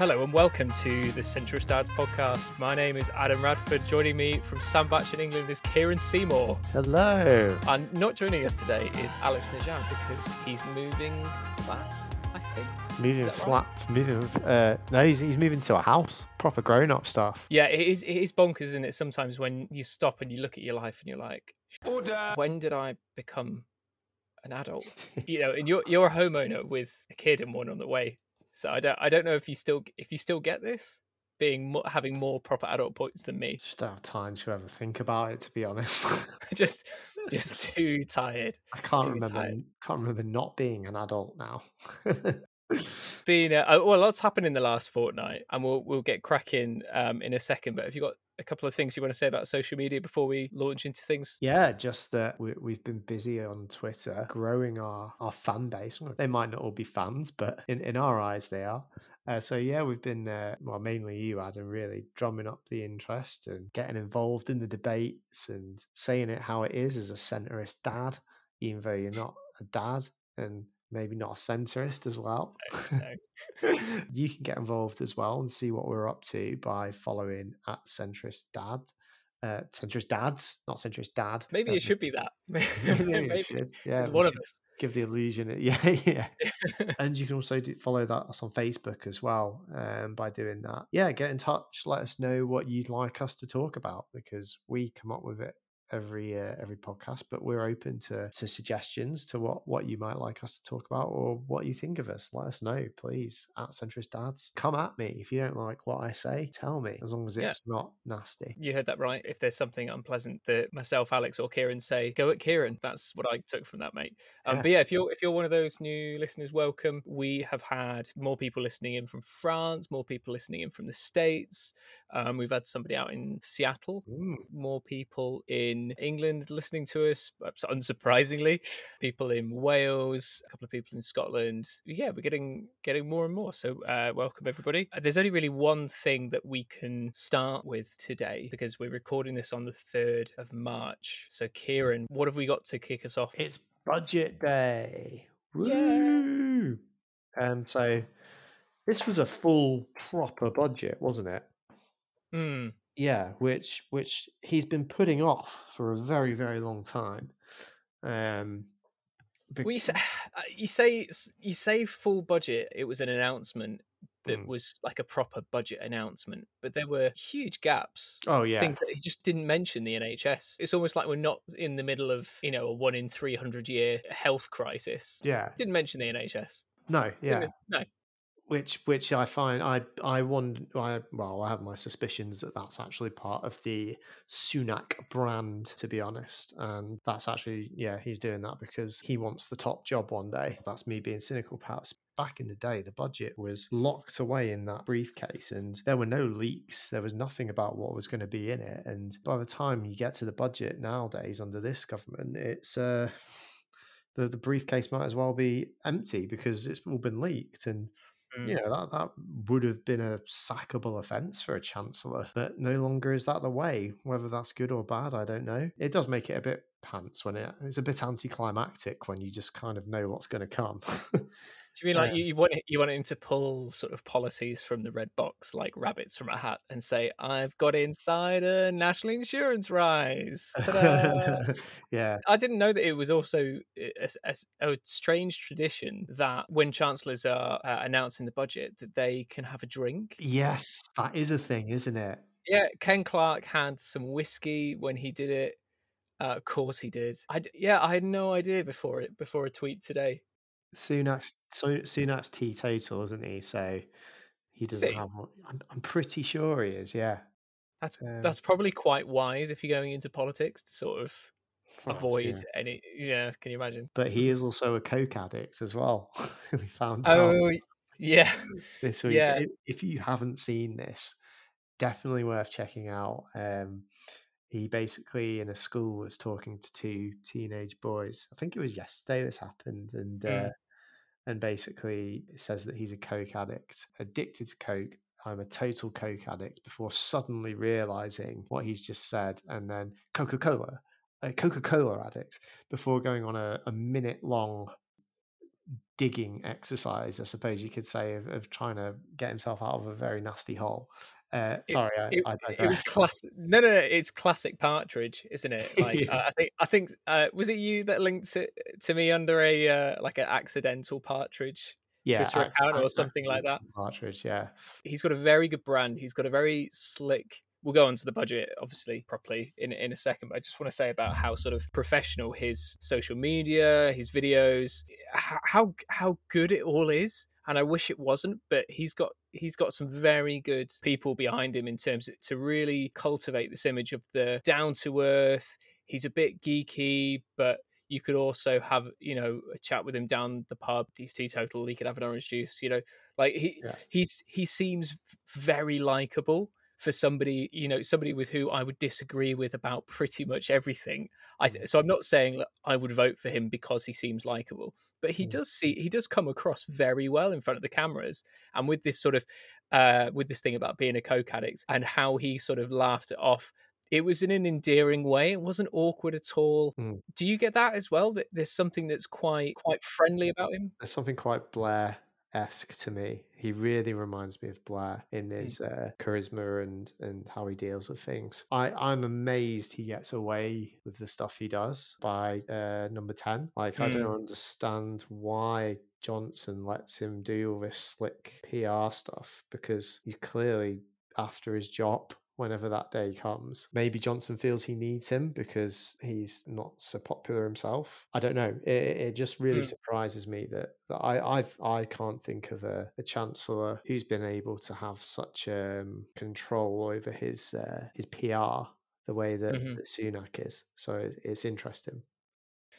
Hello and welcome to the Centrist Dads podcast. My name is Adam Radford. Joining me from Sandbach in England is Kieran Seymour. Hello. And not joining us today is Alex Najam because he's moving flat, I think. He's moving to a house. Proper grown-up stuff. Yeah, it is bonkers, isn't it? Sometimes when you stop and you look at your life and you're like, order. When did I become an adult? You know, and you're a homeowner with a kid and one on the way. So I don't know if you still get this, having more proper adult points than me. Just don't have time to ever think about it, to be honest. just too tired. I can't remember not being an adult now. Well, a lot's happened in the last fortnight, and we'll get cracking in a second. But have you got a couple of things you want to say about social media before we launch into things? Yeah, just that we've been busy on Twitter, growing our fan base. They might not all be fans, but in our eyes, they are. So yeah, we've been, mainly you, Adam, really drumming up the interest and getting involved in the debates and saying it how it is as a centrist dad, even though you're not a dad and maybe not a centrist as well. No. You can get involved as well and see what we're up to by following at Centrist Dad. Centrist Dads, not Centrist Dad. Maybe it should be that. Maybe it should. Yeah, it's one of us. Give the illusion. Yeah. And you can also follow us on Facebook as well by doing that. Yeah, get in touch. Let us know what you'd like us to talk about because we come up with it every podcast, but we're open to suggestions to what you might like us to talk about or what you think of us. Let us know, please, at Centrist Dads. Come at me. If you don't like what I say, tell me, as long as it's not nasty. You heard that right. If there's something unpleasant that myself, Alex or Kieran say, go at Kieran. That's what I took from that, mate. But yeah, if you're one of those new listeners, welcome. We have had more people listening in from France, more people listening in from the States. We've had somebody out in Seattle, more people in England listening to us, unsurprisingly, people in Wales, a couple of people in Scotland. Yeah, we're getting more and more, so welcome everybody. There's only really one thing that we can start with today because we're recording this on the 3rd of March. So Kieran, what have we got to kick us off? It's budget day. Woo! Yeah. So this was a full proper budget, wasn't it? Yeah, which he's been putting off for a very, very long time. You say full budget. It was an announcement that was like a proper budget announcement, but there were huge gaps. Oh yeah, things that he just didn't mention. The NHS. It's almost like we're not in the middle of a 1 in 300 year health crisis. Yeah, didn't mention the NHS. No. Yeah. No. Which I find I have my suspicions that that's actually part of the Sunak brand, to be honest. And that's actually, he's doing that because he wants the top job one day. That's me being cynical, perhaps. Back in the day, the budget was locked away in that briefcase and there were no leaks. There was nothing about what was going to be in it. And by the time you get to the budget nowadays under this government, it's... the briefcase might as well be empty because it's all been leaked and... that would have been a sackable offence for a chancellor, but no longer is that the way. Whether that's good or bad, I don't know. It does make it a bit pants when it's a bit anticlimactic when you just kind of know what's going to come. Do you mean like you want him to pull sort of policies from the red box like rabbits from a hat and say, I've got insider national insurance rise? Ta-da! Yeah. I didn't know that it was also a strange tradition that when chancellors are announcing the budget that they can have a drink. Yes, that is a thing, isn't it? Yeah, Ken Clarke had some whiskey when he did it. Of course he did. I had no idea before a tweet today. Sunak's teetotal, isn't he? So he doesn't have one. I'm pretty sure he is. Yeah, that's probably quite wise if you're going into politics to sort of avoid any. Yeah, can you imagine? But he is also a coke addict as well. We found out. Yeah. This week, if you haven't seen this, definitely worth checking out. He basically, in a school, was talking to two teenage boys. I think it was yesterday this happened. And basically says that he's a coke addict, addicted to coke. I'm a total coke addict, before suddenly realizing what he's just said. And then Coca-Cola, a Coca-Cola addict, before going on a minute-long digging exercise, I suppose you could say, of trying to get himself out of a very nasty hole. Sorry, I digress. It was classic. No, it's classic Partridge, isn't it? Like, yeah. I think was it you that linked it to me under a like an accidental Partridge Twitter account or something like that? Partridge, yeah. He's got a very good brand. He's got a very slick. We'll go on to the budget, obviously, properly in a second. But I just want to say about how sort of professional his social media, his videos, how good it all is. And I wish it wasn't, but he's got some very good people behind him in terms of, to really cultivate this image of the down to earth. He's a bit geeky, but you could also have, a chat with him down the pub. He's teetotal. He could have an orange juice. He seems very likable. For somebody, somebody with who I would disagree with about pretty much everything. So I'm not saying that I would vote for him because he seems likable, but he does come across very well in front of the cameras. And with this sort of, with this thing about being a coke addict and how he sort of laughed it off, it was in an endearing way. It wasn't awkward at all. Mm. Do you get that as well? That there's something that's quite friendly about him. There's something quite Blair-esque to me. He really reminds me of Blair in his charisma and how he deals with things. I'm amazed he gets away with the stuff he does by number 10. I don't understand why Johnson lets him do all this slick PR stuff, because he's clearly after his job whenever that day comes. Maybe Johnson feels he needs him because he's not so popular himself. I don't know. It just really surprises me that I can't think of a chancellor who's been able to have such control over his PR the way that Sunak is. So it's interesting.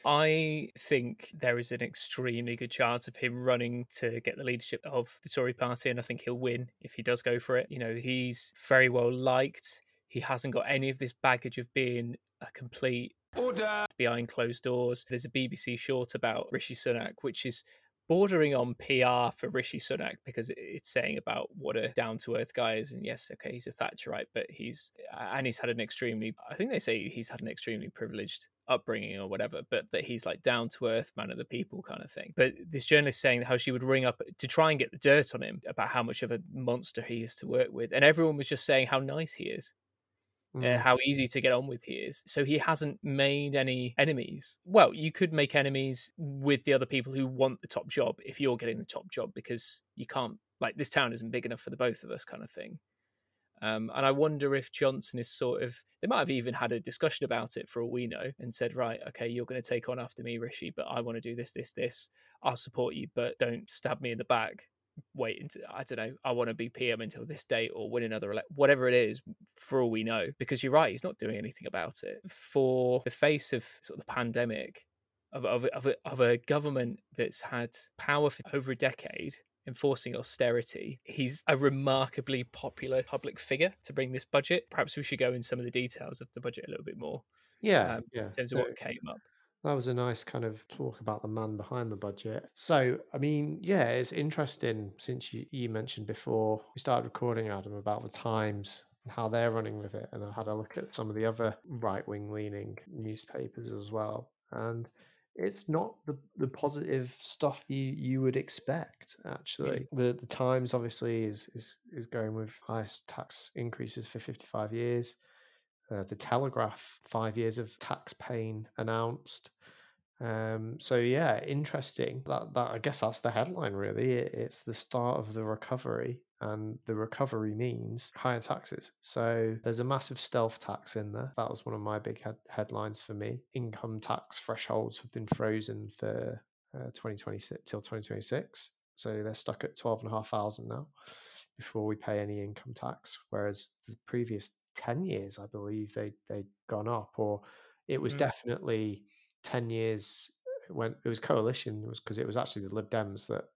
I think there is an extremely good chance of him running to get the leadership of the Tory party, and I think he'll win if he does go for it. He's very well liked. He hasn't got any of this baggage of being a complete order behind closed doors. There's a BBC short about Rishi Sunak, which is bordering on PR for Rishi Sunak, because it's saying about what a down-to-earth guy is. And yes, okay, he's a Thatcherite, but he's had an extremely, I think they say he's had an extremely privileged upbringing or whatever, but that he's like down-to-earth, man of the people kind of thing. But this journalist saying how she would ring up to try and get the dirt on him about how much of a monster he is to work with. And everyone was just saying how nice he is. How easy to get on with he is. So he hasn't made any enemies. Well, you could make enemies with the other people who want the top job if you're getting the top job, because you can't, like, this town isn't big enough for the both of us kind of thing. And I wonder if Johnson is sort of, they might have even had a discussion about it for all we know and said, right, okay, you're going to take on after me, Rishi, but I want to do this, this, this. I'll support you, but don't stab me in the back. Wait until, I don't know, I want to be PM until this date or win another election, whatever it is, for all we know, because you're right, he's not doing anything about it. For the face of sort of the pandemic, of a government that's had power for over a decade, enforcing austerity, he's a remarkably popular public figure to bring this budget. Perhaps we should go in some of the details of the budget a little bit more. In terms of what came up. That was a nice kind of talk about the man behind the budget. So, I mean, yeah, it's interesting, since you mentioned before we started recording, Adam, about the Times and how they're running with it. And I had a look at some of the other right-wing leaning newspapers as well. And it's not the positive stuff you would expect, actually. The Times, obviously, is going with highest tax increases for 55 years. The Telegraph, 5 years of tax pain announced. Interesting. That I guess that's the headline, really. It's the start of the recovery, and the recovery means higher taxes. So there's a massive stealth tax in there. That was one of my big headlines for me. Income tax thresholds have been frozen for 2026 till 2026. So they're stuck at 12,500 now before we pay any income tax, whereas the previous 10 years, I believe they'd gone up, or it was definitely 10 years when it was coalition. It was because it was actually the Lib Dems that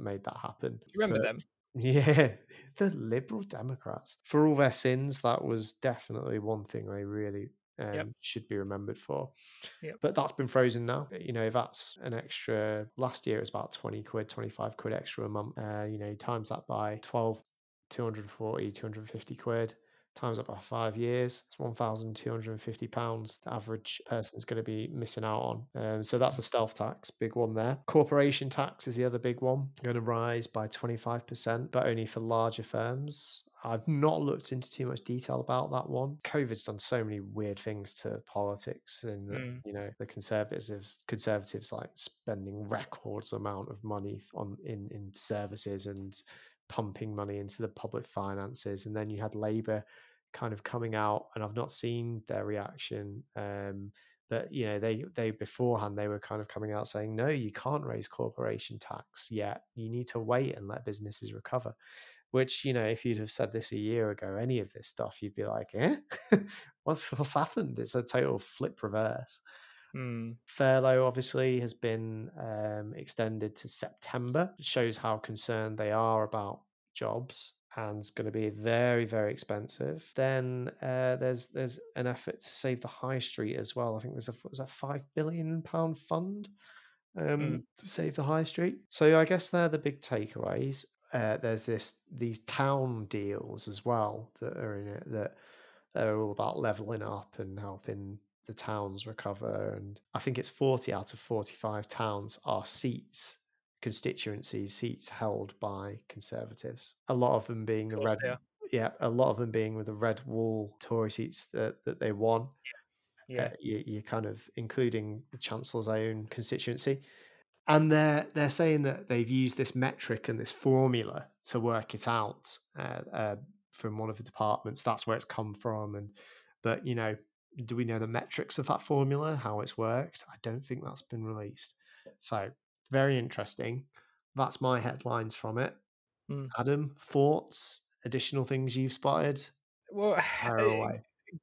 made that happen. Do you remember them? Yeah, the Liberal Democrats. For all their sins, that was definitely one thing they really should be remembered for. Yep. But that's been frozen now. That's an extra, last year it was about 20 quid, 25 quid extra a month. Times that by 12, 240, 250 quid. times up by 5 years, it's £1,250 the average person is going to be missing out on. So that's a stealth tax, big one there. Corporation tax is the other big one, going to rise by 25%, but only for larger firms. I've not looked into too much detail about that one. COVID's done so many weird things to politics, and you know, the conservatives like spending records amount of money on in services and pumping money into the public finances, and then you had Labour kind of coming out, and I've not seen their reaction. But you know, they beforehand they were kind of coming out saying, no, you can't raise corporation tax yet. You need to wait and let businesses recover. Which, you know, if you'd have said this a year ago, any of this stuff, you'd be like, eh? what's happened? It's a total flip reverse. Furlough obviously has been extended to September. It shows how concerned they are about jobs, and it's going to be very, very expensive. Then there's an effort to save the high street as well. I think there's a £5 billion fund to save the high street. So I guess they're the big takeaways. There's these town deals as well that are in it, that are all about levelling up and helping the towns recover. And I think it's 40 out of 45 towns are constituencies held by Conservatives. A lot of them being with the red wall Tory seats that they won. Yeah. You're kind of including the Chancellor's own constituency. And they're saying that they've used this metric and this formula to work it out from one of the departments. That's where it's come from. But you know, do we know the metrics of that formula, how it's worked? I don't think that's been released. So very interesting. That's my headlines from it. Adam, thoughts? Additional things you've spotted? Well,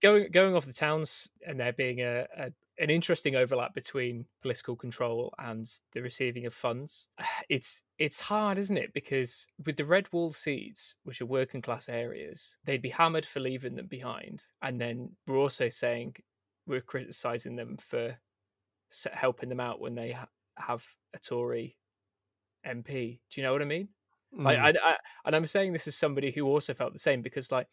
going off the towns and there being an interesting overlap between political control and the receiving of funds. It's hard, isn't it? Because with the red wall seats, which are working class areas, they'd be hammered for leaving them behind. And then we're also saying we're criticising them for helping them out when they have a Tory MP. Do you know what I mean? Like, and I'm saying this as somebody who also felt the same, because like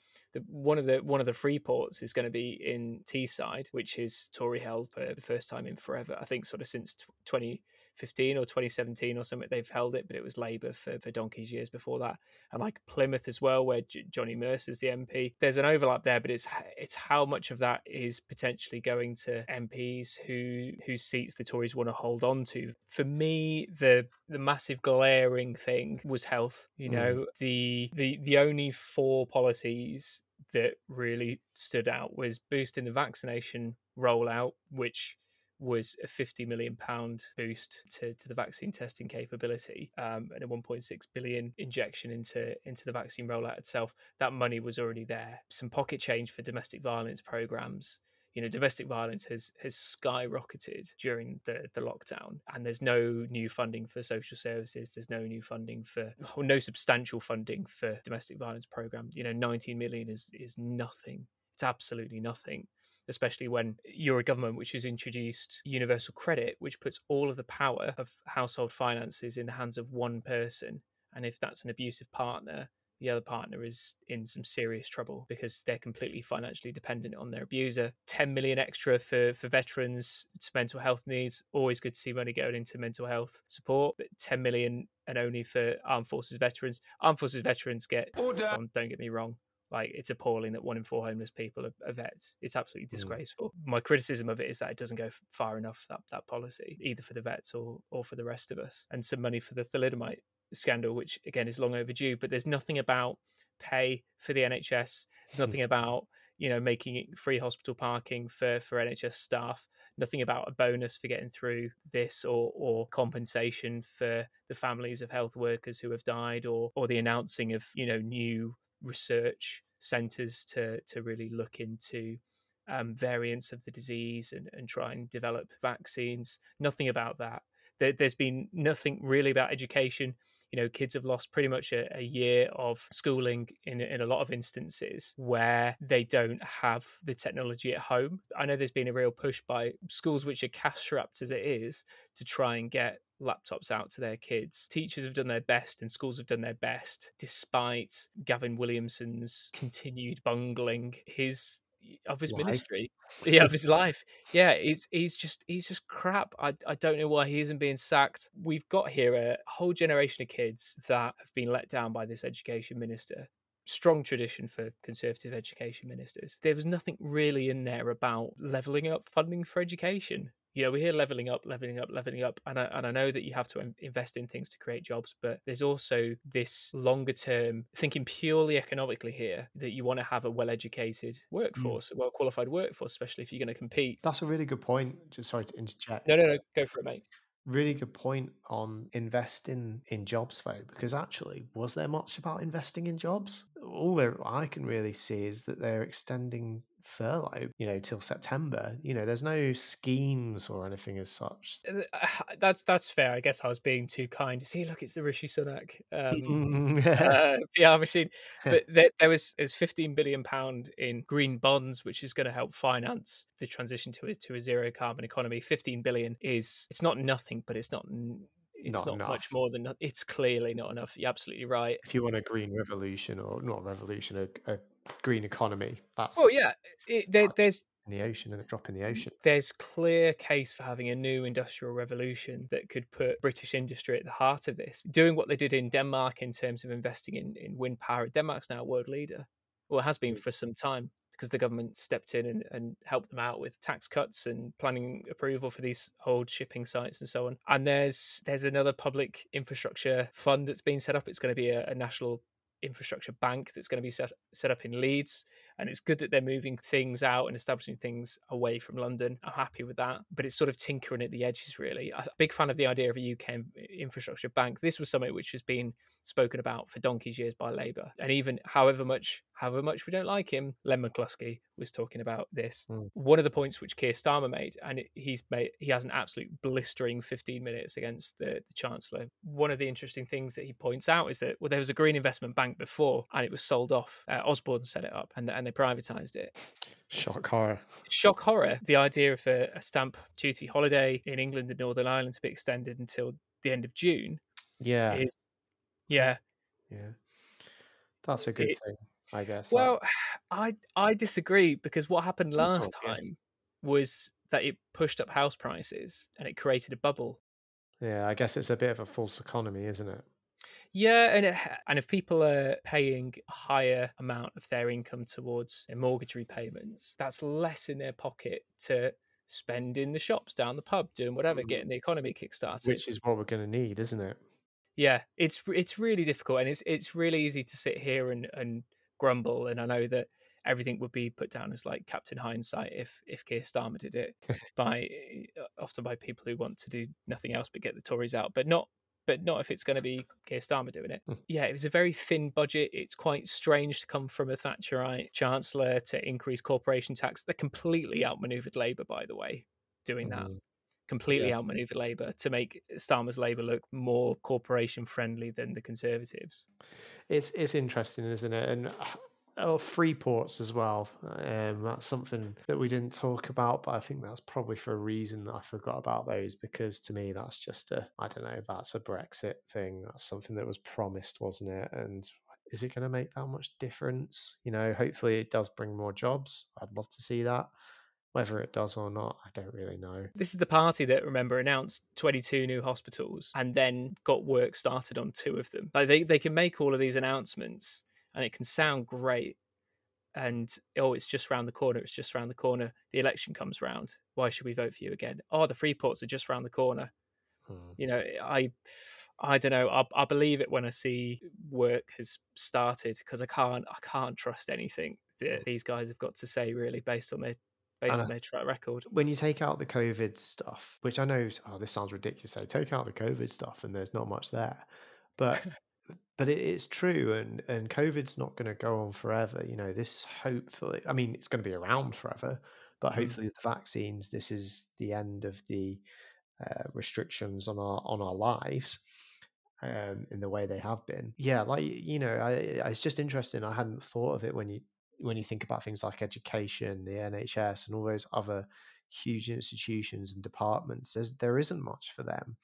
one of the free ports is going to be in Teesside, which is Tory held for the first time in forever. I think sort of since 2015 or 2017 or something they've held it, but it was Labour for donkey's years before that. And like Plymouth as well, where Johnny Mercer's the MP. There's an overlap there, but it's how much of that is potentially going to MPs whose seats the Tories want to hold on to. For me, the massive glaring thing was held. You know, the only four policies that really stood out was boosting the vaccination rollout, which was a £50 million boost to the vaccine testing capability, and a 1.6 billion injection into the vaccine rollout itself. That money was already there. Some pocket change for domestic violence programs. You know, domestic violence has skyrocketed during the lockdown, and there's no new funding for social services. There's no new funding no substantial funding for domestic violence program. You know, 19 million is nothing. It's absolutely nothing, especially when you're a government which has introduced universal credit, which puts all of the power of household finances in the hands of one person. And if that's an abusive partner, the other partner is in some serious trouble because they're completely financially dependent on their abuser. 10 million extra for veterans to mental health needs. Always good to see money going into mental health support, but 10 million and only for armed forces veterans. Armed forces veterans get... Order. Don't get me wrong. Like, it's appalling that 1 in 4 homeless people are vets. It's absolutely disgraceful. My criticism of it is that it doesn't go far enough, that policy, either for the vets or for the rest of us. And some money for the thalidomide scandal, which again is long overdue, but there's nothing about pay for the NHS. There's nothing about, you know, making it free hospital parking for NHS staff. Nothing about a bonus for getting through this or compensation for the families of health workers who have died or the announcing of, you know, new research centres to really look into variants of the disease and try and develop vaccines. Nothing about that. There's been nothing really about education. You know, kids have lost pretty much a year of schooling in a lot of instances where they don't have the technology at home. I know there's been a real push by schools, which are cash strapped as it is, to try and get laptops out to their kids. Teachers have done their best and schools have done their best, despite Gavin Williamson's continued bungling of his life. Yeah, he's just crap. I don't know why he isn't being sacked. We've got here a whole generation of kids that have been let down by this education minister. Strong tradition for Conservative education ministers. There was nothing really in there about levelling up funding for education. You know, we hear levelling up. And I know that you have to invest in things to create jobs, but there's also this longer term thinking purely economically here that you want to have a well-educated workforce, a well-qualified workforce, especially if you're going to compete. That's a really good point. Just sorry to interject. No. Go for it, mate. Really good point on investing in jobs, though, because actually, was there much about investing in jobs? All that I can really see is that they're extending furlough, till September. There's no schemes or anything as such. That's fair. I guess I was being too kind. See, look, it's the Rishi Sunak PR machine. But there was £15 billion in green bonds, which is going to help finance the transition to a zero carbon economy. £15 billion it's not nothing, but it's not much more than nothing. It's clearly not enough. You're absolutely right. If you want a green revolution, or not revolution, a green economy, there's in the ocean and a drop in the ocean. There's clear case for having a new industrial revolution that could put British industry at the heart of this. Doing what they did in Denmark in terms of investing in wind power. Denmark's now a world leader, or has been for some time, because the government stepped in and helped them out with tax cuts and planning approval for these old shipping sites and so on. And there's another public infrastructure fund that's been set up. It's going to be a national infrastructure bank that's going to be set up in Leeds, and it's good that they're moving things out and establishing things away from London. I'm happy with that, but it's sort of tinkering at the edges, really. I'm a big fan of the idea of a UK infrastructure bank. This was something which has been spoken about for donkey's years by Labour, and even however much we don't like him, Len McCluskey was talking about this. One of the points which Keir Starmer made, and he has an absolute blistering 15 minutes against the Chancellor. One of the interesting things that he points out is that there was a green investment bank before, and it was sold off. Osborne set it up, and they privatised it. Shock horror. The idea of a stamp duty holiday in England and Northern Ireland to be extended until the end of June. Yeah. Yeah. That's a good thing, I guess. Well, I disagree, because what happened last time was that it pushed up house prices and it created a bubble. Yeah, I guess it's a bit of a false economy, isn't it? Yeah, and if people are paying a higher amount of their income towards mortgage repayments, that's less in their pocket to spend in the shops, down the pub, doing whatever, getting the economy kickstarted. Which is what we're going to need, isn't it? Yeah, it's really difficult, and it's really easy to sit here and grumble, and I know that everything would be put down as like Captain Hindsight if Keir Starmer did it, often by people who want to do nothing else but get the Tories out, but not if it's going to be Keir Starmer doing it. Yeah, it was a very thin budget. It's quite strange to come from a Thatcherite Chancellor to increase corporation tax. They completely outmaneuvered Labour, by the way, doing that. Outmaneuvered Labour to make Starmer's Labour look more corporation-friendly than the Conservatives. It's interesting, isn't it? And free ports as well. That's something that we didn't talk about, but I think that's probably for a reason that I forgot about those, because to me that's just that's a Brexit thing. That's something that was promised, wasn't it? And is it going to make that much difference? Hopefully it does bring more jobs. I'd love to see that. Whether it does or not, I don't really know. This is the party that, remember, announced 22 new hospitals and then got work started on two of them. Like they can make all of these announcements, and it can sound great, and it's just round the corner. It's just round the corner. The election comes round. Why should we vote for you again? Oh, the free ports are just round the corner. I don't know. I believe it when I see work has started, because I can't trust anything that these guys have got to say, really, based on their track record. When you take out the COVID stuff, which I know, this sounds ridiculous. I take out the COVID stuff, and there's not much there, but. But it's true, and COVID's not going to go on forever. This hopefully, I mean, it's going to be around forever, but hopefully with the vaccines, this is the end of the restrictions on our lives in the way they have been. Yeah, it's just interesting. I hadn't thought of it when you think about things like education, the NHS, and all those other huge institutions and departments. There isn't much for them.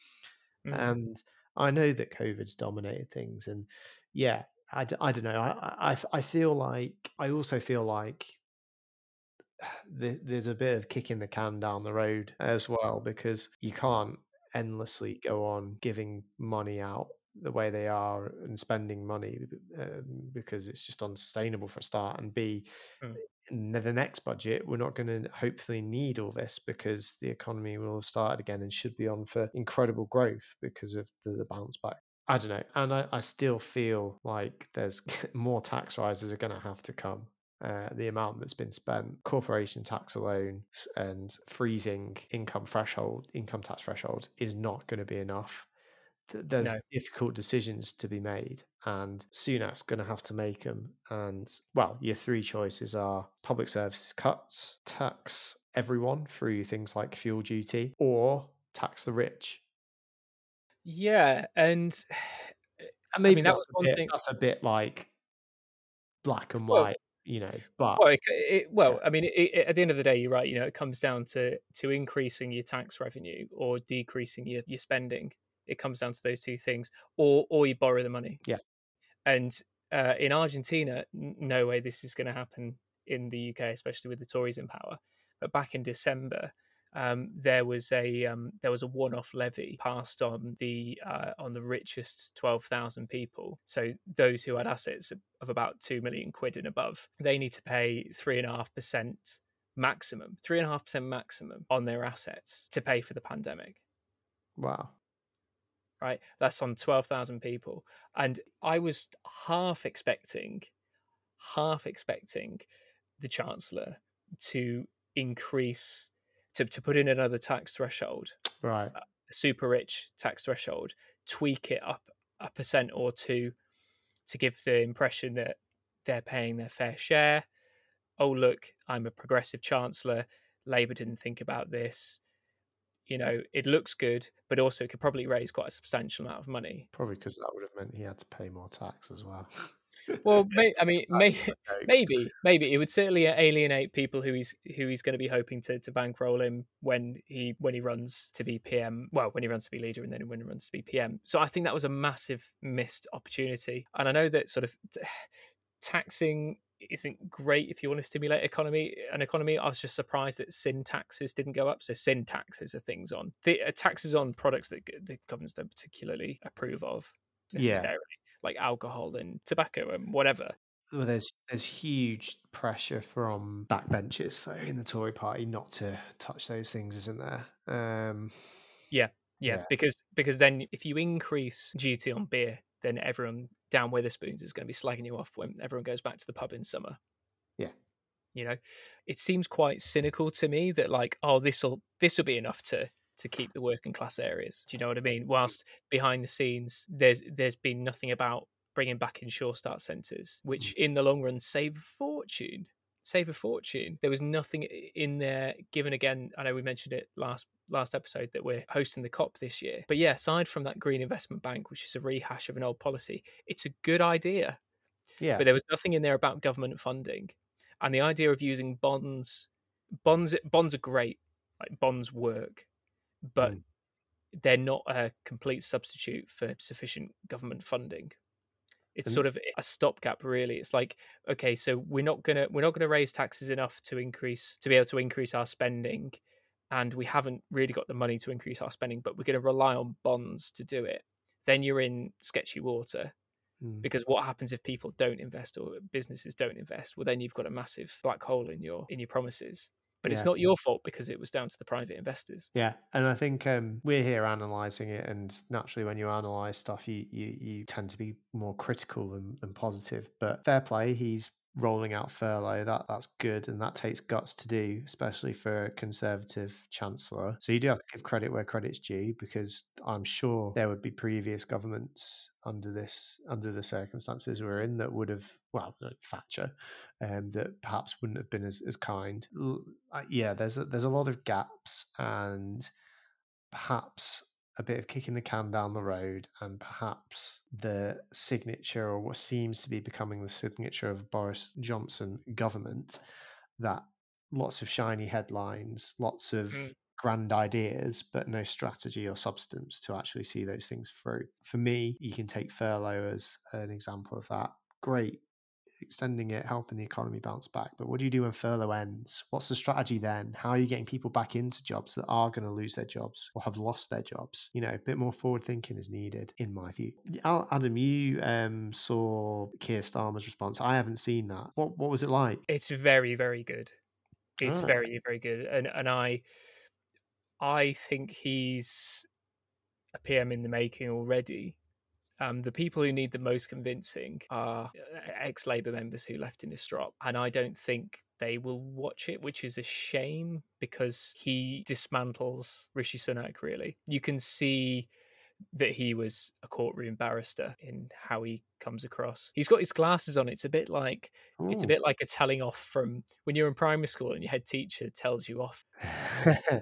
Mm-hmm. And I know that COVID's dominated things. And yeah, I don't know. I feel like, I also feel like there's a bit of kicking the can down the road as well, because you can't endlessly go on giving money out the way they are and spending money, because it's just unsustainable for a start. And B, in the next budget, we're not going to hopefully need all this, because the economy will have started again and should be on for incredible growth because of the bounce back. I don't know. And I still feel like there's more tax rises are going to have to come. The amount that's been spent, corporation tax alone and freezing income tax thresholds is not going to be enough. There's difficult decisions to be made, and Sunak's going to have to make them. And well, your three choices are public services cuts, tax everyone through things like fuel duty, or tax the rich. Yeah. And maybe that was one thing. That's a bit like black and white. You know, but well, at the end of the day, you're right. You know, it comes down to increasing your tax revenue or decreasing your spending. It comes down to those two things, or you borrow the money. Yeah. And in Argentina, no way this is going to happen in the UK, especially with the Tories in power. But back in December, there was a one-off levy passed on the richest 12,000 people. So those who had assets of about 2 million quid and above, they need to pay 3.5% maximum on their assets to pay for the pandemic. Wow. Right. That's on 12,000 people. And I was half expecting the Chancellor to increase, to put in another tax threshold, right? A super rich tax threshold, tweak it up 1% or 2% to give the impression that they're paying their fair share. Oh, look, I'm a progressive Chancellor. Labour didn't think about this. You know, it looks good, but also it could probably raise quite a substantial amount of money. Probably because that would have meant he had to pay more tax as well. Well, maybe it would certainly alienate people who he's going to be hoping to bankroll him when he runs to be PM. Well, when he runs to be leader and then when he runs to be PM. So I think that was a massive missed opportunity. And I know that sort of taxing isn't great if you want to stimulate an economy. I was just surprised that sin taxes didn't go up. So sin taxes are things on the taxes on products that the governments don't particularly approve of necessarily, like alcohol and tobacco and whatever. Well, there's huge pressure from backbenchers in the Tory party not to touch those things, isn't there? Yeah. Because then if you increase duty on beer, then everyone down Witherspoons is going to be slagging you off when everyone goes back to the pub in summer. Yeah. You know, it seems quite cynical to me that like, oh, this will be enough to keep the working class areas. Do you know what I mean? Whilst behind the scenes, there's been nothing about bringing back in Sure Start centres, which in the long run save a fortune. There was nothing in there given. Again, I know we mentioned it last episode that we're hosting the COP this year, but yeah, aside from that Green Investment Bank, which is a rehash of an old policy, it's a good idea, but there was nothing in there about government funding. And the idea of using bonds are great, like bonds work, but they're not a complete substitute for sufficient government funding. It's sort of a stopgap, really. It's like, okay, so we're not gonna raise taxes enough to be able to increase our spending, and we haven't really got the money to increase our spending, but we're going to rely on bonds to do it. Then you're in sketchy water, because what happens if people don't invest or businesses don't invest? Well, then you've got a massive black hole in your promises. But it's not your fault because it was down to the private investors. Yeah, and I think we're here analysing it, and naturally when you analyse stuff, you tend to be more critical than positive. But fair play, he's rolling out furlough. That's good, and that takes guts to do, especially for a Conservative Chancellor. So you do have to give credit where credit's due, because I'm sure there would be previous governments under the circumstances we're in that would have, well, Thatcher, that perhaps wouldn't have been as kind. Yeah, there's a lot of gaps, and perhaps a bit of kicking the can down the road, and perhaps the signature, or what seems to be becoming the signature of Boris Johnson government, that lots of shiny headlines, lots of grand ideas, but no strategy or substance to actually see those things through. For me, you can take furlough as an example of that. Great, extending it, helping the economy bounce back. But what do you do when furlough ends? What's the strategy then? How are you getting people back into jobs that are going to lose their jobs or have lost their jobs? You know, a bit more forward thinking is needed, in my view. Adam, you saw Keir Starmer's response. I haven't seen that. What was it like? It's very, very good. It's very, very good. And I think he's a PM in the making already. The people who need the most convincing are ex-Labour members who left in the strop. And I don't think they will watch it, which is a shame because he dismantles Rishi Sunak, really. You can see that he was a courtroom barrister in how he comes across. He's got his glasses on. It's a bit like a telling off from when you're in primary school and your head teacher tells you off.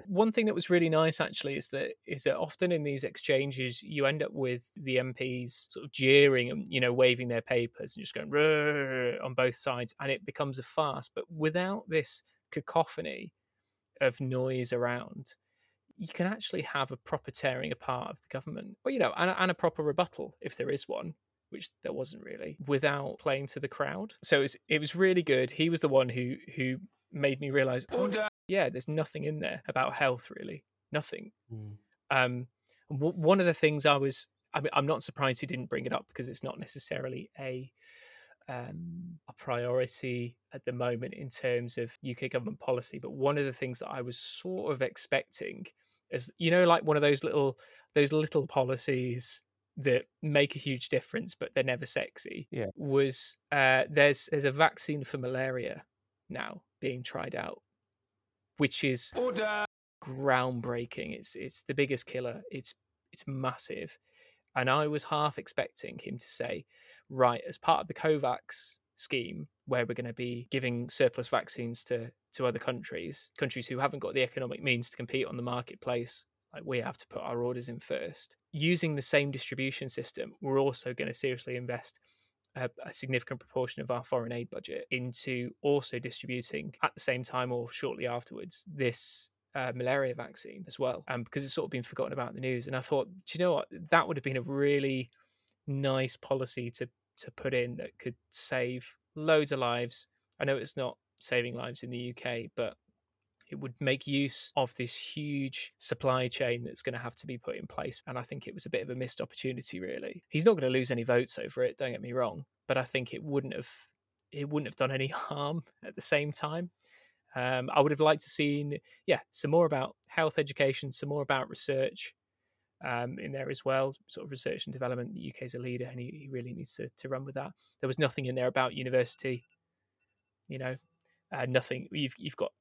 One thing that was really nice actually is that often in these exchanges you end up with the MPs sort of jeering and, you know, waving their papers and just going on both sides, and it becomes a farce. But without this cacophony of noise around, you can actually have a proper tearing apart of the government, or, you know, and a proper rebuttal if there is one, which there wasn't really, without playing to the crowd. So it was really good. He was the one who made me realise, there's nothing in there about health, really. Nothing. Mm. One of the things I'm not surprised he didn't bring it up because it's not necessarily a priority at the moment in terms of UK government policy. But one of the things that I was sort of expecting is, you know, like one of those little policies that make a huge difference, but they're never sexy. Yeah. Was there's a vaccine for malaria now being tried out, which is groundbreaking. It's the biggest killer. It's massive, and I was half expecting him to say, right, as part of the Covax scheme, where we're going to be giving surplus vaccines to other countries who haven't got the economic means to compete on the marketplace, like we have to put our orders in first. Using the same distribution system, we're also going to seriously invest a significant proportion of our foreign aid budget into also distributing at the same time or shortly afterwards this malaria vaccine as well, because it's sort of been forgotten about in the news. And I thought, do you know what, that would have been a really nice policy to put in that could save loads of lives. I know it's not saving lives in the UK, but it would make use of this huge supply chain that's going to have to be put in place. And I think it was a bit of a missed opportunity, really. He's not going to lose any votes over it, don't get me wrong, but I think it wouldn't have done any harm at the same time. I would have liked to seen, some more about health education, some more about research in there as well, sort of research and development. The UK is a leader and he really needs to run with that. There was nothing in there about university, you know, nothing. You've got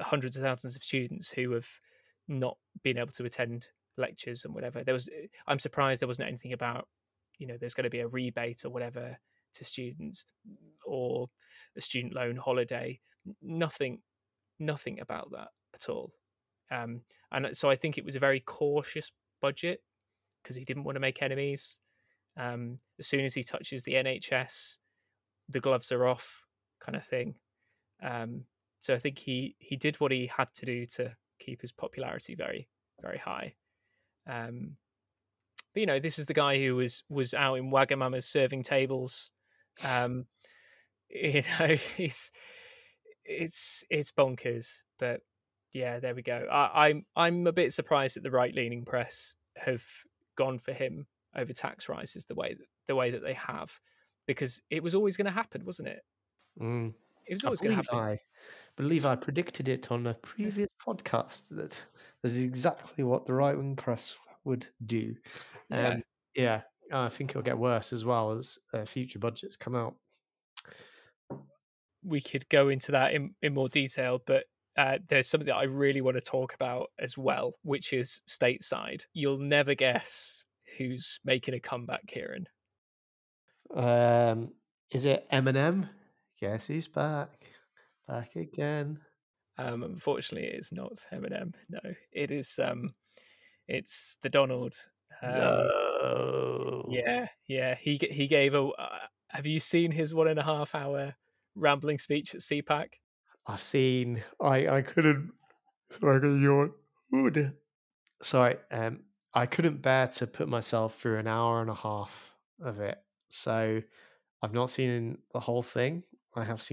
hundreds of thousands of students who have not been able to attend lectures and whatever. I'm surprised there wasn't anything about, you know, there's going to be a rebate or whatever to students or a student loan holiday. Nothing about that at all. And so I think it was a very cautious budget because he didn't want to make enemies. As soon as he touches the NHS, the gloves are off, kind of thing. So I think he did what he had to do to keep his popularity very, very high. But, you know, this is the guy who was out in Wagamama's serving tables. You know, it's bonkers. But yeah, there we go. I'm a bit surprised that the right-leaning press have gone for him over tax rises the way that they have, because it was always going to happen, wasn't it? Mm. It was always going to happen. I believe I predicted it on a previous podcast that this is exactly what the right-wing press would do. Yeah, I think it'll get worse as well as future budgets come out. We could go into that in more detail, but there's something that I really want to talk about as well, which is stateside. You'll never guess who's making a comeback, Kieran. Is it Eminem? Yes, he's back again. Unfortunately, it's not Eminem. No, it is. It's the Donald. No. Yeah. He gave a. Have you seen his 1.5-hour rambling speech at CPAC? I've seen. I couldn't So I can yawn. Oh dear. Sorry, I couldn't bear to put myself through an hour and a half of it. So I've not seen the whole thing. I have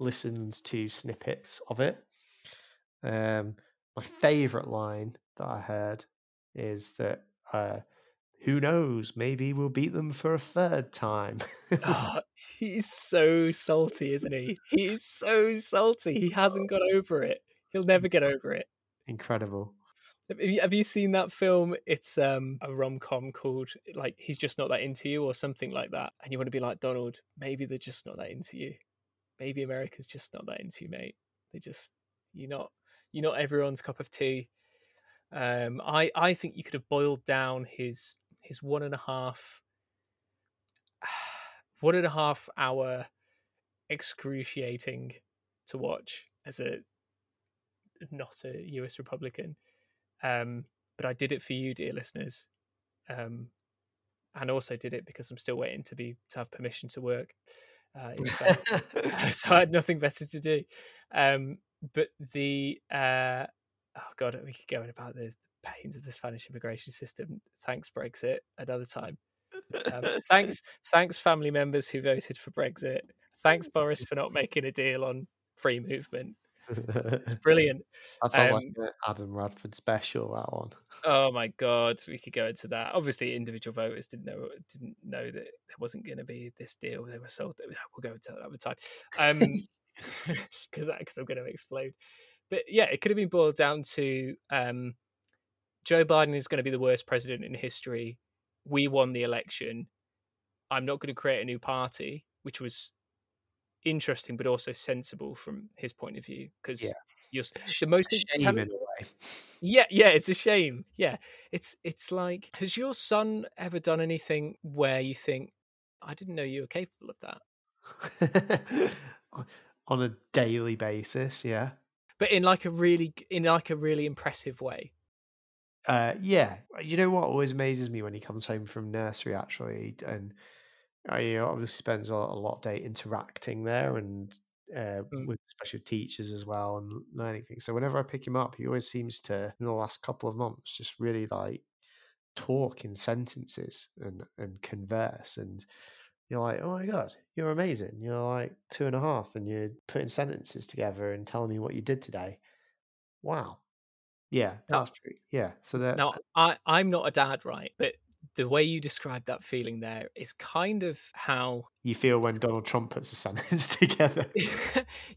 listened to snippets of it. My favorite line that I heard is that, who knows, maybe we'll beat them for a third time. Oh, he's so salty, isn't he? He's so salty. He hasn't got over it. He'll never get over it. Incredible. Have you seen that film? It's a rom-com called, like, He's Just Not That Into You or something like that. And you want to be like, Donald, maybe they're just not that into you. Maybe America's just not that into you, mate. They just, you're not everyone's cup of tea. I think you could have boiled down his 1.5 hour excruciating to watch as not a US Republican. But I did it for you, dear listeners. And also did it because I'm still waiting to have permission to work. In fact, so I had nothing better to do. But we could go on about the pains of the Spanish immigration system. Thanks, Brexit, another time. Thanks, family members who voted for Brexit. Thanks, Boris, for not making a deal on free movement. It's brilliant. That sounds like an Adam Radford special, that one. Oh my God, we could go into that. Obviously, individual voters didn't know that there wasn't going to be this deal. They were sold. We'll go into that another time, because I'm going to explode. But yeah, it could have been boiled down to Joe Biden is going to be the worst president in history. We won the election. I'm not going to create a new party, which was interesting but also sensible from his point of view, because you're the most shame in a way. Yeah, it's a shame. Yeah, it's like, has your son ever done anything where you think, I didn't know you were capable of that? On a daily basis, yeah, but in like a really impressive way. Yeah, you know what always amazes me when he comes home from nursery, actually, and I obviously spends a lot of day interacting there and with special teachers as well and learning things. So whenever I pick him up, he always seems to, in the last couple of months, just really like talk in sentences and converse. And you're like, oh my God, you're amazing. You're like 2.5 and you're putting sentences together and telling me what you did today. Wow. Yeah, that's pretty. Yeah. So that now I'm not a dad, right? But the way you describe that feeling there is kind of how you feel when Donald Trump puts a sentence together.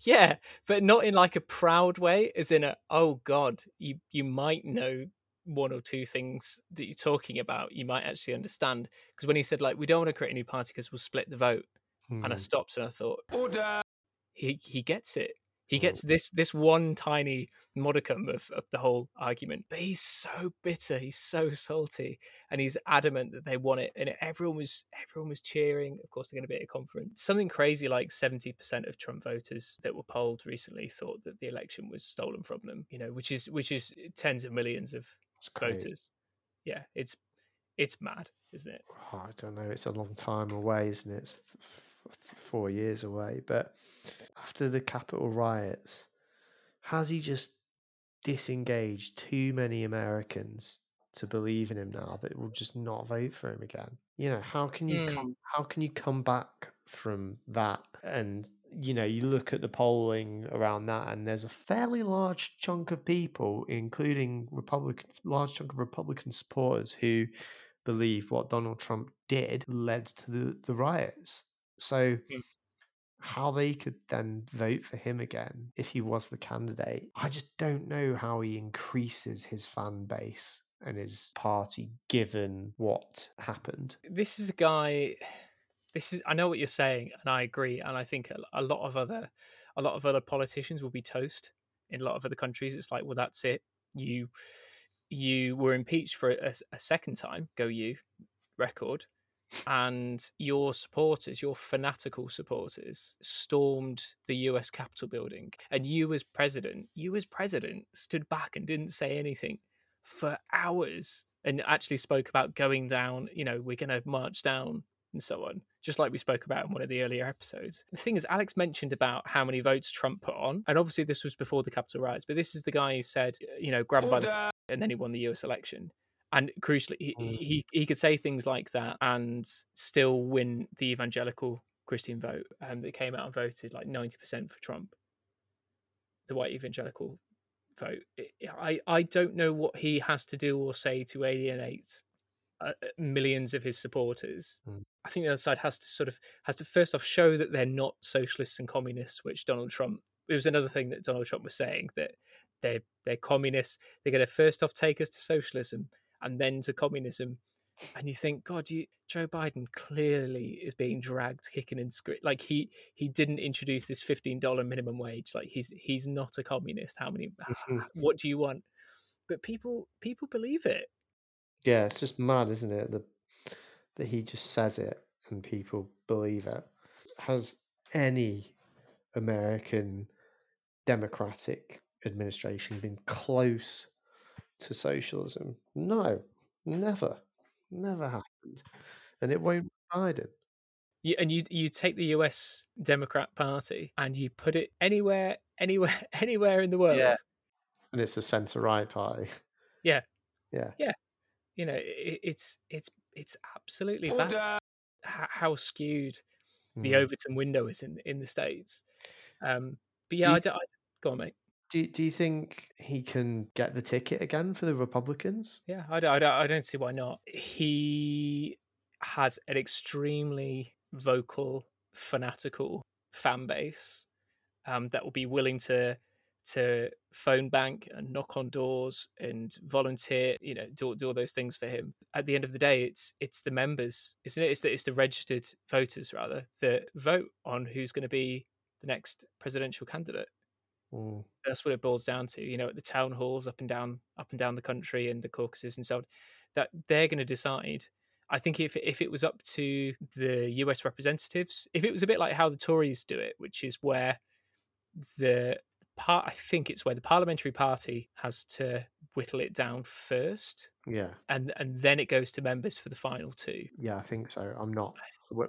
Yeah, but not in like a proud way, as in a, oh God, you might know one or two things that you're talking about. You might actually understand. Because when he said, like, we don't want to create a new party because we'll split the vote. And I stopped and I thought, order. He gets it. He gets this one tiny modicum of the whole argument. But he's so bitter, he's so salty, and he's adamant that they want it. And everyone was cheering. Of course, they're going to be at a conference. Something crazy like 70% of Trump voters that were polled recently thought that the election was stolen from them. You know, which is tens of millions of voters. Yeah, it's mad, isn't it? Oh, I don't know. It's a long time away, isn't it? It's 4 years away, but after the Capitol riots, has he just disengaged too many Americans to believe in him now that will just not vote for him again? You know, how can you come back from that? And you know, you look at the polling around that, and there's a fairly large chunk of people, including Republican supporters, who believe what Donald Trump did led to the riots. So how they could then vote for him again if he was the candidate, I just don't know how he increases his fan base and his party given what happened. This is a guy, I know what you're saying, and I agree, and I think a lot of other politicians will be toast in a lot of other countries. It's like, well, that's it. You were impeached for a second time, go you, record. And your supporters, your fanatical supporters, stormed the US Capitol building. And you as president stood back and didn't say anything for hours and actually spoke about going down, you know, we're going to march down and so on. just like we spoke about in one of the earlier episodes. The thing is, Alex mentioned about how many votes Trump put on, and obviously this was before the Capitol riots, but this is the guy who said, you know, grab him by the... and then he won the US election. And crucially, he could say things like that and still win the evangelical Christian vote that came out and voted like 90% for Trump, the white evangelical vote. I don't know what he has to do or say to alienate millions of his supporters. I think the other side has to first off show that they're not socialists and communists, which Donald Trump, it was another thing that Donald Trump was saying, that they're communists. They're going to first off take us to socialism and then to communism. And you think, God, Joe Biden clearly is being dragged kicking and screaming. Like he didn't introduce this $15 minimum wage. Like he's not a communist. What do you want? But people believe it. Yeah, it's just mad, isn't it? That he just says it and people believe it. Has any American democratic administration been close to socialism? No, never. Never happened, and it won't be Biden. You take the US Democrat Party and you put it anywhere in the world, yeah, and it's a centre-right party. Yeah. You know, it's absolutely bad how skewed the Overton window is in the States. But yeah, go on, mate. Do you think he can get the ticket again for the Republicans? Yeah, I don't see why not. He has an extremely vocal, fanatical fan base that will be willing to phone bank and knock on doors and volunteer, you know, do all those things for him. At the end of the day, it's the members, isn't it? It's the registered voters, rather, that vote on who's going to be the next presidential candidate. That's what it boils down to, you know, at the town halls up and down the country and the caucuses and so on, that they're going to decide. I think if it was up to the US representatives, if it was a bit like how the Tories do it, which is where the parliamentary party has to whittle it down first, yeah, and then it goes to members for the final two. Yeah, I think so.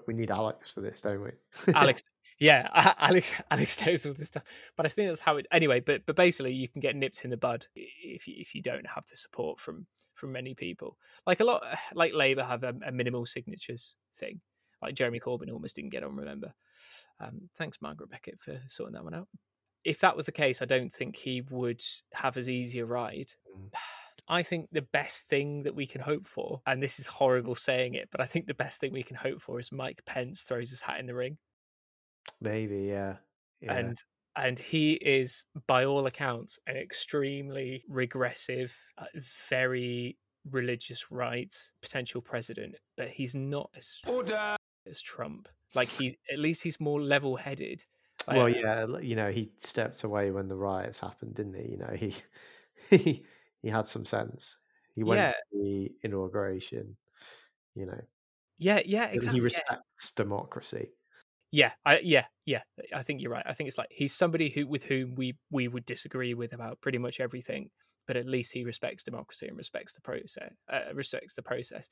We need Alex for this, don't we? Alex. Yeah, Alex knows all this stuff, but I think that's how it. Anyway, but basically, you can get nipped in the bud if you don't have the support from many people. Like like Labour have a minimal signatures thing. Like Jeremy Corbyn almost didn't get on. Remember, thanks Margaret Beckett for sorting that one out. If that was the case, I don't think he would have as easy a ride. I think the best thing that we can hope for, and this is horrible saying it, but I think the best thing we can hope for is Mike Pence throws his hat in the ring. Maybe, yeah. And he is, by all accounts, an extremely regressive, very religious right potential president. But he's not as Trump. Like he's more level-headed. Like, well, yeah, you know, he stepped away when the riots happened, didn't he? You know, he had some sense. He went to the inauguration. You know. Yeah, exactly. He respects democracy. Yeah. I think you're right. I think it's like he's somebody with whom we would disagree with about pretty much everything, but at least he respects democracy and respects the process.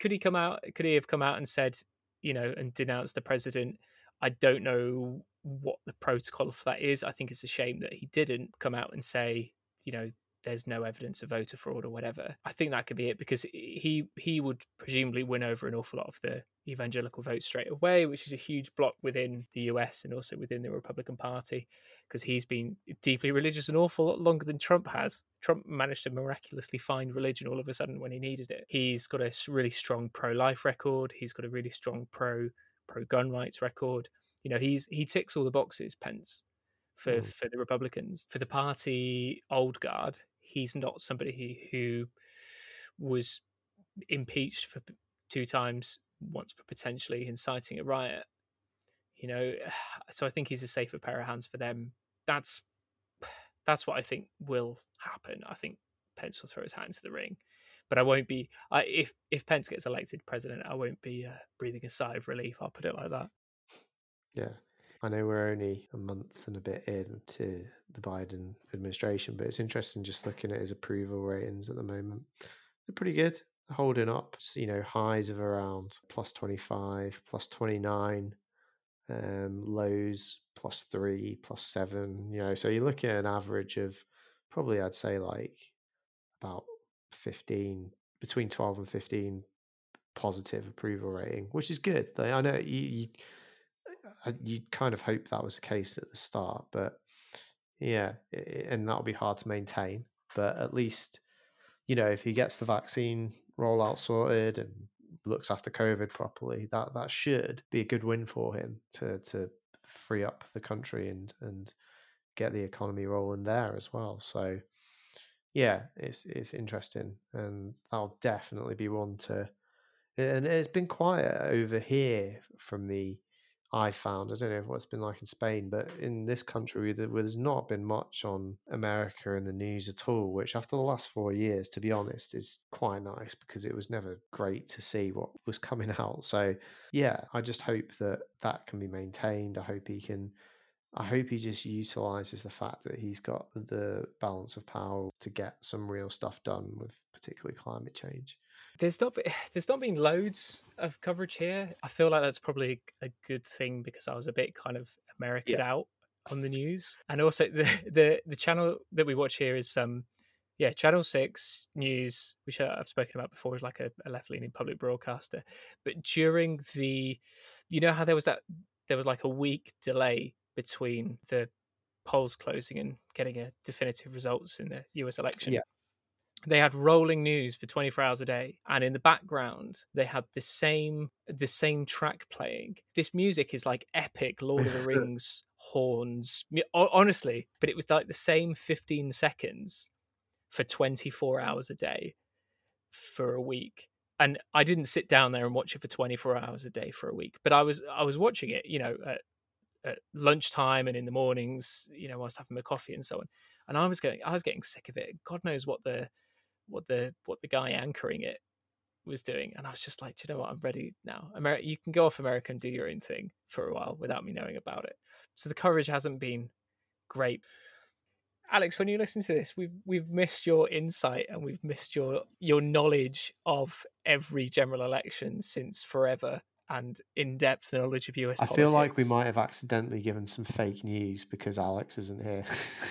Could he come out? Could he have come out and said, you know, and denounced the president? I don't know what the protocol for that is. I think it's a shame that he didn't come out and say, you know, there's no evidence of voter fraud or whatever. I think that could be it, because he would presumably win over an awful lot of the evangelical vote straight away, which is a huge block within the US and also within the Republican Party, because he's been deeply religious an awful lot longer than Trump has. Trump managed to miraculously find religion all of a sudden when he needed it. He's got a really strong pro-life record. He's got a really strong pro-gun rights record. You know, he ticks all the boxes, Pence, for the Republicans. For the party old guard, he's not somebody who was impeached for 2 times, once for potentially inciting a riot, you know, so I think he's a safer pair of hands for them. That's what I think will happen. I think Pence will throw his hat into the ring, but I won't be. If Pence gets elected president, I won't be breathing a sigh of relief. I'll put it like that. Yeah, I know we're only a month and a bit into the Biden administration, but it's interesting just looking at his approval ratings at the moment. They're pretty good. holding up, you know, highs of around plus 25, plus 29, lows plus 3, plus 7, you know, so you're looking at an average of probably, I'd say, like about 15, between 12 and 15 positive approval rating, which is good. I know you kind of hope that was the case at the start, but yeah, and that'll be hard to maintain. But at least, you know, if he gets the vaccine rollout sorted and looks after COVID properly, that should be a good win for him to free up the country and get the economy rolling there as well. So yeah, it's interesting, and that'll definitely be one to. And it's been quiet over here from the. I found, I don't know what it's been like in Spain, but in this country, there's not been much on America in the news at all, which after the last 4 years, to be honest, is quite nice because it was never great to see what was coming out. So yeah, I just hope that can be maintained. I hope he just utilizes the fact that he's got the balance of power to get some real stuff done with particularly climate change. There's not been loads of coverage here. I feel like that's probably a good thing because I was a bit kind of America'd out on the news. And also the channel that we watch here is Channel 6 News, which I've spoken about before, is like a left-leaning public broadcaster. But during the, you know how there was like a week delay between the polls closing and getting a definitive results in the US election. Yeah. They had rolling news for 24 hours a day. And in the background, they had the same track playing. This music is like epic Lord of the Rings horns, honestly. But it was like the same 15 seconds for 24 hours a day for a week. And I didn't sit down there and watch it for 24 hours a day for a week. But I was watching it, you know, at lunchtime and in the mornings, you know, whilst having my coffee and so on. And I was getting sick of it. God knows what the guy anchoring it was doing, and I was just like, do you know what? I'm ready now. America, you can go off America and do your own thing for a while without me knowing about it. So the coverage hasn't been great. Alex, when you listen to this, we've missed your insight and we've missed your knowledge of every general election since forever and in-depth knowledge of US politics. I feel like we might have accidentally given some fake news because Alex isn't here.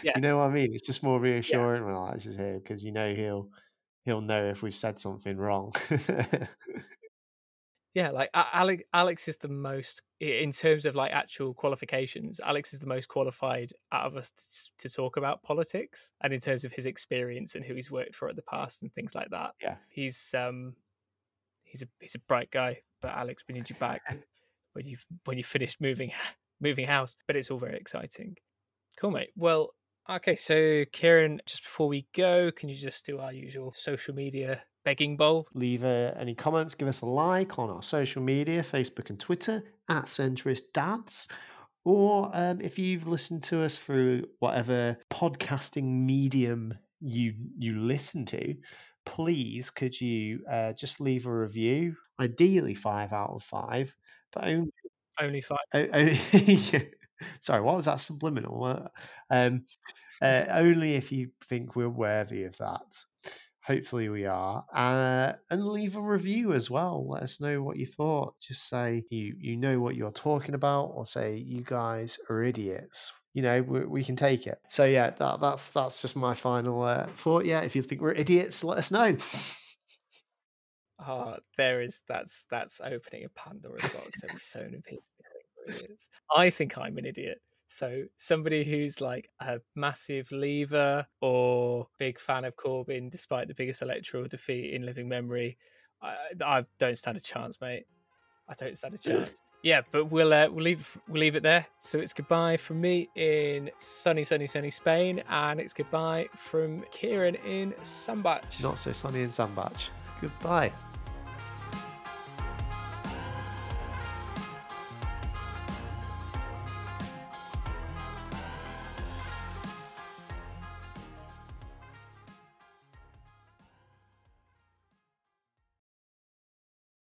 Yeah. You know what I mean? It's just more reassuring when Alex is here because you know he'll know if we've said something wrong. Yeah, like Alex is the most, in terms of like actual qualifications, Alex is the most qualified out of us to talk about politics, and in terms of his experience and who he's worked for in the past and things like that. Yeah, he's a bright guy. But Alex, we need you back when you finished moving house. But it's all very exciting. Cool, mate. Well, okay. So, Kieran, just before we go, can you just do our usual social media begging bowl? Leave any comments. Give us a like on our social media, Facebook and Twitter at Centrist Dads. Or if you've listened to us through whatever podcasting medium you listen to, please could you just leave a review, ideally 5 out of 5, but only 5. Sorry, what was that, subliminal? Only if you think we're worthy of that. Hopefully we are. And leave a review as well. Let us know what you thought. Just say you know what you're talking about, or say you guys are idiots. You know, we can take it. So yeah, that's just my final thought. Yeah, if you think we're idiots, let us know. Ah, that's opening a Pandora's box. There'll be so many people who think we're idiots. I think I'm an idiot. So somebody who's like a massive leaver or big fan of Corbyn, despite the biggest electoral defeat in living memory, I don't stand a chance, mate. I don't stand a chance. Yeah, but we'll leave it there. So it's goodbye from me in sunny Spain, and it's goodbye from Kieran in Sandbach. Not so sunny in Sandbach. Goodbye.